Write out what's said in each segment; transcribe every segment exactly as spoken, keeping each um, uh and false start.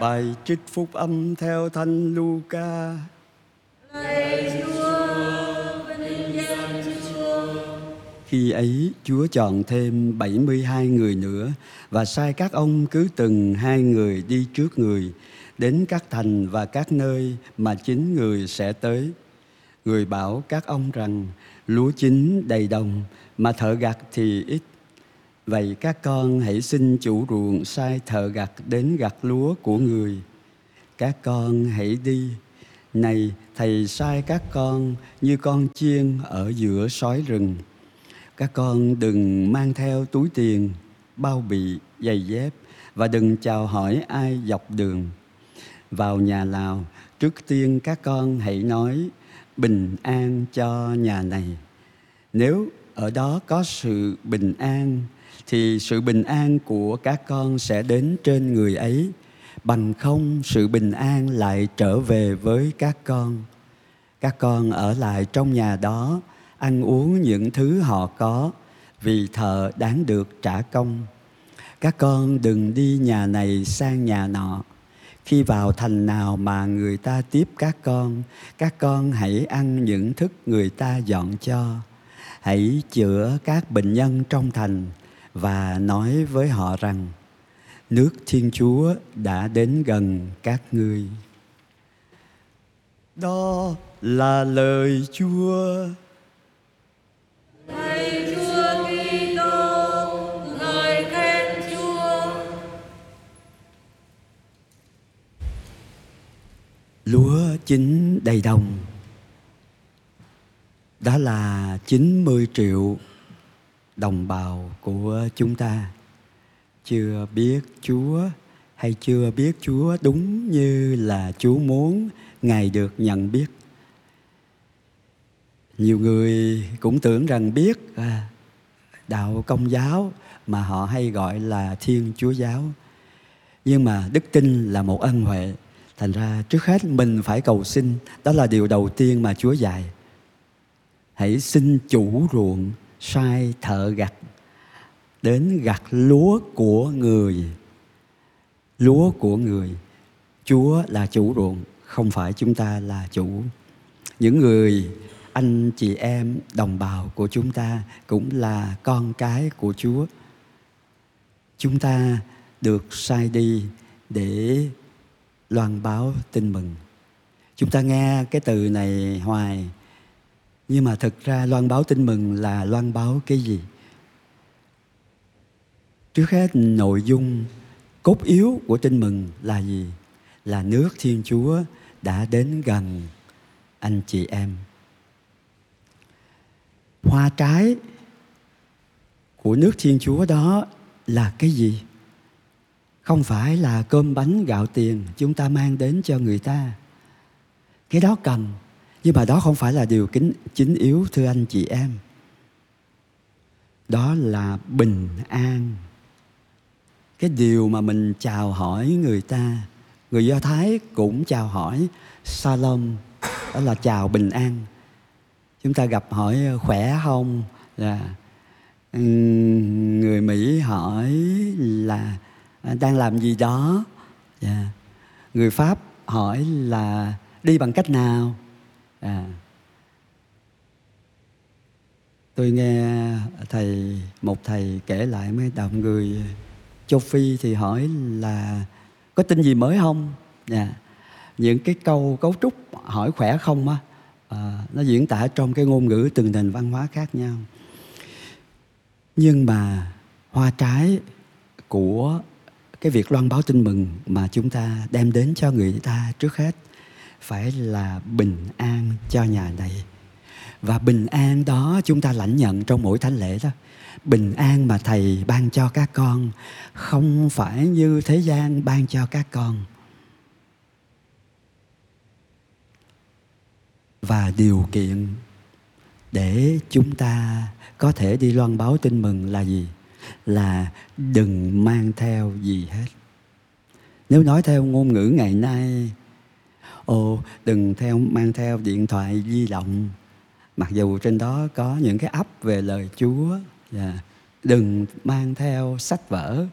Bài trích phúc âm theo thánh Luca. Lạy Chúa, vinh danh Chúa. Khi ấy Chúa chọn thêm bảy mươi hai người nữa và sai các ông cứ từng hai người đi trước người đến các thành và các nơi mà chính người sẽ tới. Người bảo các ông rằng: lúa chín đầy đồng mà thợ gặt thì ít. Vậy các con hãy xin chủ ruộng sai thợ gặt đến gặt lúa của người. Các con hãy đi. Này, thầy sai các con như con chiên ở giữa sói rừng. Các con đừng mang theo túi tiền, bao bì, giày dép và đừng chào hỏi ai dọc đường. Vào nhà nào, trước tiên các con hãy nói: bình an cho nhà này. Nếu ở đó có sự bình an thì sự bình an của các con sẽ đến trên người ấy, bằng không sự bình an lại trở về với các con. Các con ở lại trong nhà đó, ăn uống những thứ họ có, vì thợ đáng được trả công. Các con đừng đi nhà này sang nhà nọ. Khi vào thành nào mà người ta tiếp các con, các con hãy ăn những thức người ta dọn cho. Hãy chữa các bệnh nhân trong thành và nói với họ rằng: nước Thiên Chúa đã đến gần các ngươi. Đó là lời Chúa. Lạy Chúa Kitô, ngợi khen Chúa. Lúa chín đầy đồng. Đó là chín mươi triệu đồng bào của chúng ta chưa biết Chúa hay chưa biết Chúa đúng như là Chúa muốn Ngài được nhận biết. Nhiều người cũng tưởng rằng biết đạo Công giáo mà họ hay gọi là Thiên Chúa giáo, nhưng mà đức tin là một ân huệ, thành ra trước hết mình phải cầu xin. Đó là điều đầu tiên mà Chúa dạy: hãy xin chủ ruộng sai thợ gặt đến gặt lúa của người. Lúa của người. Chúa là chủ ruộng, không phải chúng ta là chủ. Những người anh chị em đồng bào của chúng ta cũng là con cái của Chúa. Chúng ta được sai đi để loan báo tin mừng. Chúng ta nghe cái từ này hoài, nhưng mà thực ra loan báo tin mừng là loan báo cái gì? Trước hết nội dung cốt yếu của tin mừng là gì? Là nước Thiên Chúa đã đến gần anh chị em. Hoa trái của nước Thiên Chúa đó là cái gì? Không phải là cơm bánh gạo tiền chúng ta mang đến cho người ta. Cái đó cầm. Nhưng mà đó không phải là điều kính, chính yếu, thưa anh chị em. Đó là bình an. Cái điều mà mình chào hỏi người ta. Người Do Thái cũng chào hỏi Shalom, đó là chào bình an. Chúng ta gặp hỏi khỏe không? Là người Mỹ hỏi là đang làm gì đó. Yeah. Người Pháp hỏi là đi bằng cách nào. À, tôi nghe thầy một thầy kể lại mấy đồng người châu Phi thì hỏi là có tin gì mới không? À, những cái câu cấu trúc hỏi khỏe không á, à, nó diễn tả trong cái ngôn ngữ từng nền văn hóa khác nhau. Nhưng mà hoa trái của cái việc loan báo tin mừng mà chúng ta đem đến cho người ta trước hết phải là bình an cho nhà này. Và bình an đó chúng ta lãnh nhận trong mỗi thánh lễ đó. Bình an mà Thầy ban cho các con không phải như thế gian ban cho các con. Và điều kiện để chúng ta có thể đi loan báo tin mừng là gì? Là đừng mang theo gì hết. Nếu nói theo ngôn ngữ ngày nay, Ồ, đừng theo mang theo điện thoại di động, mặc dù trên đó có những cái app về lời Chúa. Yeah. Đừng mang theo sách vở.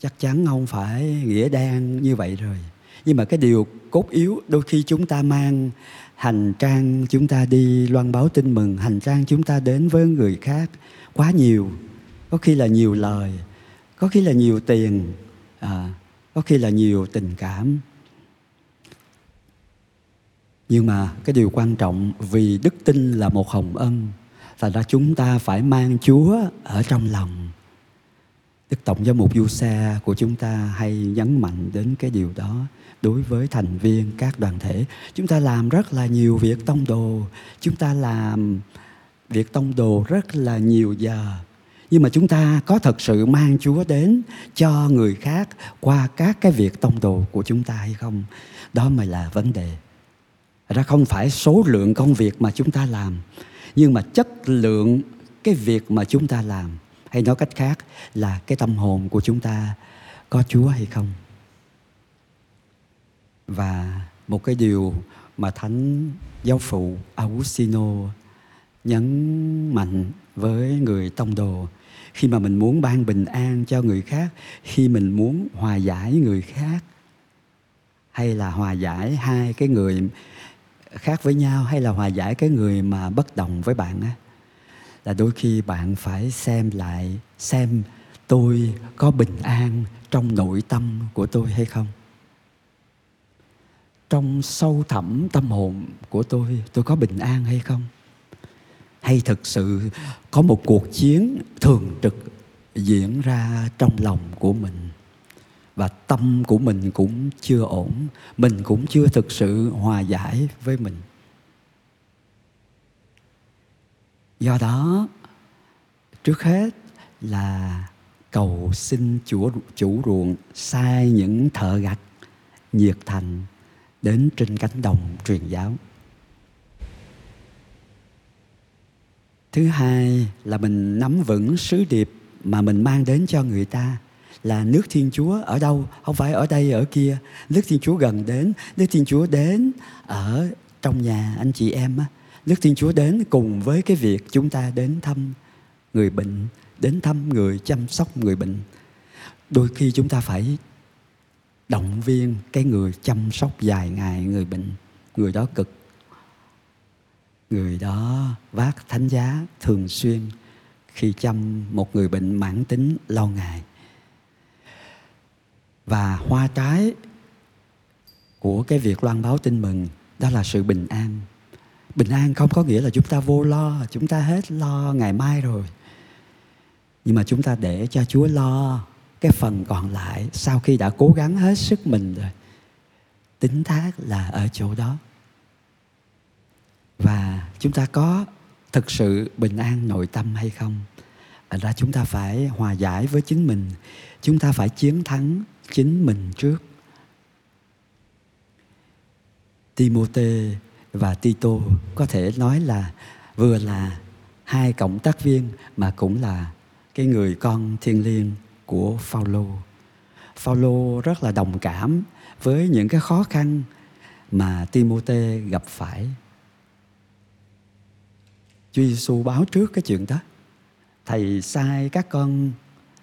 chắc chắn không phải nghĩa đen như vậy rồi. Nhưng mà cái điều cốt yếu, đôi khi chúng ta mang hành trang chúng ta đi loan báo tin mừng, hành trang chúng ta đến với người khác quá nhiều. Có khi là nhiều lời, có khi là nhiều tiền, à, có khi là nhiều tình cảm. Nhưng mà cái điều quan trọng, vì đức tin là một hồng ân, thành ra chúng ta phải mang Chúa ở trong lòng. Đức Tổng giám mục Du Sa của chúng ta hay nhấn mạnh đến cái điều đó đối với thành viên các đoàn thể. Chúng ta làm rất là nhiều việc tông đồ, chúng ta làm việc tông đồ rất là nhiều giờ. Nhưng mà chúng ta có thật sự mang Chúa đến cho người khác qua các cái việc tông đồ của chúng ta hay không? Đó mới là vấn đề. Ra không phải số lượng công việc mà chúng ta làm, nhưng mà chất lượng cái việc mà chúng ta làm. Hay nói cách khác là cái tâm hồn của chúng ta có Chúa hay không. Và một cái điều mà Thánh Giáo phụ Augustine nhấn mạnh với người tông đồ, khi mà mình muốn ban bình an cho người khác, khi mình muốn hòa giải người khác, hay là hòa giải hai cái người khác với nhau, hay là hòa giải cái người mà bất đồng với bạn á, là đôi khi bạn phải xem lại xem tôi có bình an trong nội tâm của tôi hay không. Trong sâu thẳm tâm hồn của tôi, tôi có bình an hay không? Hay thực sự có một cuộc chiến thường trực diễn ra trong lòng của mình, và tâm của mình cũng chưa ổn, mình cũng chưa thực sự hòa giải với mình. Do đó, trước hết là cầu xin chủ, chủ ruộng sai những thợ gặt nhiệt thành đến trên cánh đồng truyền giáo. Thứ hai là mình nắm vững sứ điệp mà mình mang đến cho người ta, là nước Thiên Chúa ở đâu, không phải ở đây ở kia. Nước Thiên Chúa gần đến, nước Thiên Chúa đến ở trong nhà anh chị em á. Nước Thiên Chúa đến cùng với cái việc chúng ta đến thăm người bệnh, đến thăm người chăm sóc người bệnh. Đôi khi chúng ta phải động viên cái người chăm sóc dài ngày người bệnh. Người đó cực, người đó vác thánh giá thường xuyên khi chăm một người bệnh mãn tính lâu ngày. Và hoa trái của cái việc loan báo tin mừng đó là sự bình an. Bình an không có nghĩa là chúng ta vô lo, chúng ta hết lo ngày mai rồi. Nhưng mà chúng ta để cho Chúa lo cái phần còn lại sau khi đã cố gắng hết sức mình rồi. Tín thác là ở chỗ đó. Và chúng ta có thực sự bình an nội tâm hay không? Thành ra chúng ta phải hòa giải với chính mình. Chúng ta phải chiến thắng chính mình trước. Timôthêô và Tito có thể nói là vừa là hai cộng tác viên mà cũng là cái người con thiêng liêng của Phao-lô. Phao-lô rất là đồng cảm với những cái khó khăn mà Timôthêô gặp phải. Chúa Giêsu báo trước cái chuyện đó. Thầy sai các con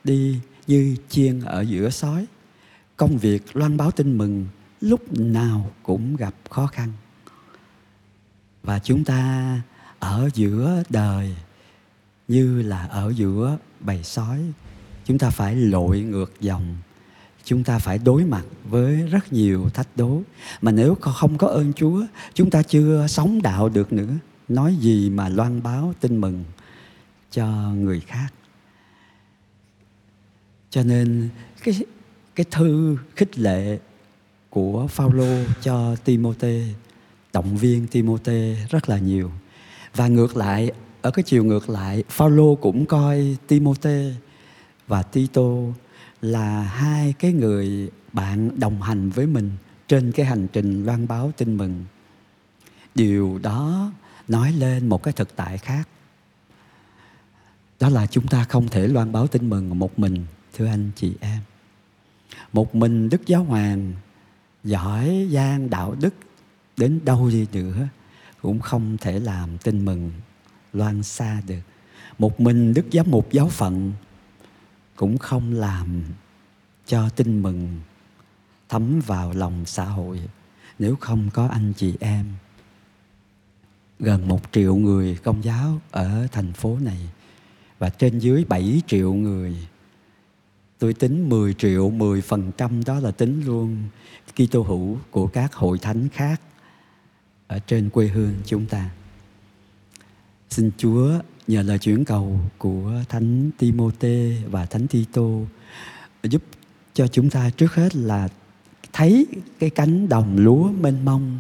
đi như chiên ở giữa sói. Công việc loan báo tin mừng lúc nào cũng gặp khó khăn. Và chúng ta ở giữa đời như là ở giữa bầy sói. Chúng ta phải lội ngược dòng. Chúng ta phải đối mặt với rất nhiều thách đố. Mà nếu không có ơn Chúa, chúng ta chưa sống đạo được nữa. Nói gì mà loan báo tin mừng cho người khác. Cho nên cái, cái thư khích lệ của Phao-lô cho Timôthêô động viên Timôthêô rất là nhiều. Và ngược lại, ở cái chiều ngược lại, Phao-lô cũng coi Timôthêô và Tito là hai cái người bạn đồng hành với mình trên cái hành trình loan báo tin mừng. Điều đó nói lên một cái thực tại khác. Đó là chúng ta không thể loan báo tin mừng một mình, thưa anh chị em. Một mình Đức Giáo Hoàng giỏi giang đạo đức đến đâu đi nữa cũng không thể làm tin mừng loan xa được. Một mình Đức Giám mục Giáo phận cũng không làm cho tin mừng thấm vào lòng xã hội. Nếu không có anh chị em gần một triệu người Công giáo ở thành phố này và trên dưới bảy triệu người, tôi tính mười triệu, mười phần trăm đó là tính luôn Kitô hữu của các hội thánh khác ở trên quê hương chúng ta. Xin Chúa nhờ lời chuyển cầu của Thánh Timôthê và Thánh Tito giúp cho chúng ta trước hết là thấy cái cánh đồng lúa mênh mông.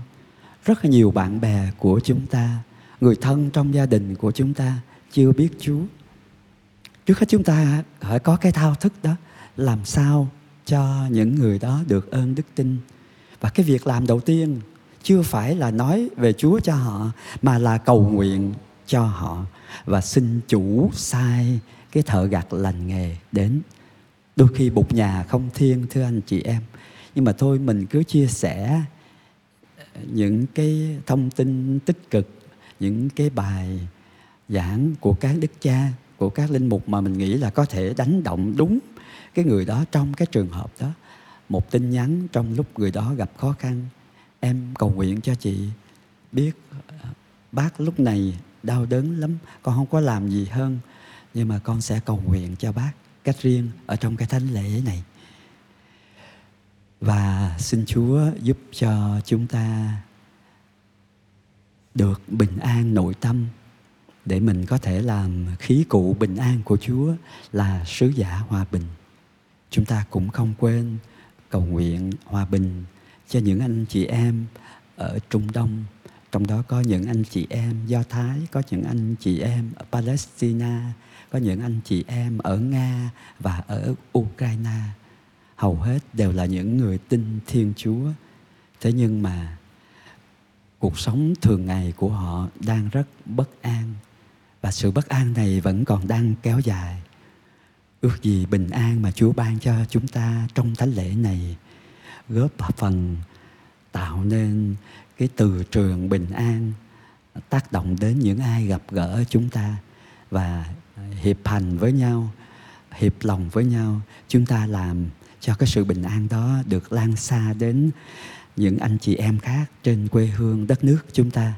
Rất nhiều bạn bè của chúng ta, người thân trong gia đình của chúng ta chưa biết Chúa. Trước hết chúng ta phải có cái thao thức đó, làm sao cho những người đó được ơn đức tin. Và cái việc làm đầu tiên chưa phải là nói về Chúa cho họ, mà là cầu nguyện cho họ và xin Chủ sai cái thợ gặt lành nghề đến. Đôi khi bục nhà không thiên, thưa anh chị em, nhưng mà thôi mình cứ chia sẻ những cái thông tin tích cực, những cái bài giảng của các đức cha, của các linh mục mà mình nghĩ là có thể đánh động đúng cái người đó trong cái trường hợp đó. Một tin nhắn trong lúc người đó gặp khó khăn: em cầu nguyện cho chị, biết bác lúc này đau đớn lắm, con không có làm gì hơn, nhưng mà con sẽ cầu nguyện cho bác cách riêng ở trong cái thánh lễ này. Và xin Chúa giúp cho chúng ta được bình an nội tâm để mình có thể làm khí cụ bình an của Chúa, là sứ giả hòa bình. Chúng ta cũng không quên cầu nguyện hòa bình cho những anh chị em ở Trung Đông, trong đó có những anh chị em Do Thái, có những anh chị em ở Palestine, có những anh chị em ở Nga và ở Ukraine. Hầu hết đều là những người tin Thiên Chúa. Thế nhưng mà cuộc sống thường ngày của họ đang rất bất an, và sự bất an này vẫn còn đang kéo dài. Ước gì bình an mà Chúa ban cho chúng ta trong thánh lễ này góp phần tạo nên cái từ trường bình an, tác động đến những ai gặp gỡ chúng ta, và hiệp hành với nhau, hiệp lòng với nhau, chúng ta làm cho cái sự bình an đó được lan xa đến những anh chị em khác trên quê hương đất nước chúng ta,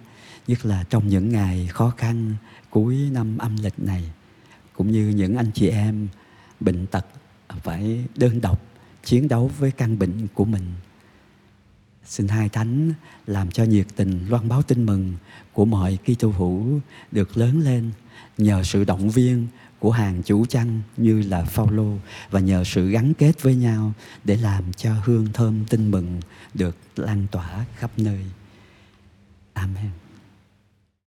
nhất là trong những ngày khó khăn cuối năm âm lịch này, cũng như những anh chị em bệnh tật phải đơn độc chiến đấu với căn bệnh của mình. Xin hai thánh làm cho nhiệt tình loan báo tin mừng của mọi Kitô hữu được lớn lên nhờ sự động viên của hàng chủ chăn như là Phao-lô, và nhờ sự gắn kết với nhau để làm cho hương thơm tin mừng được lan tỏa khắp nơi. Amen.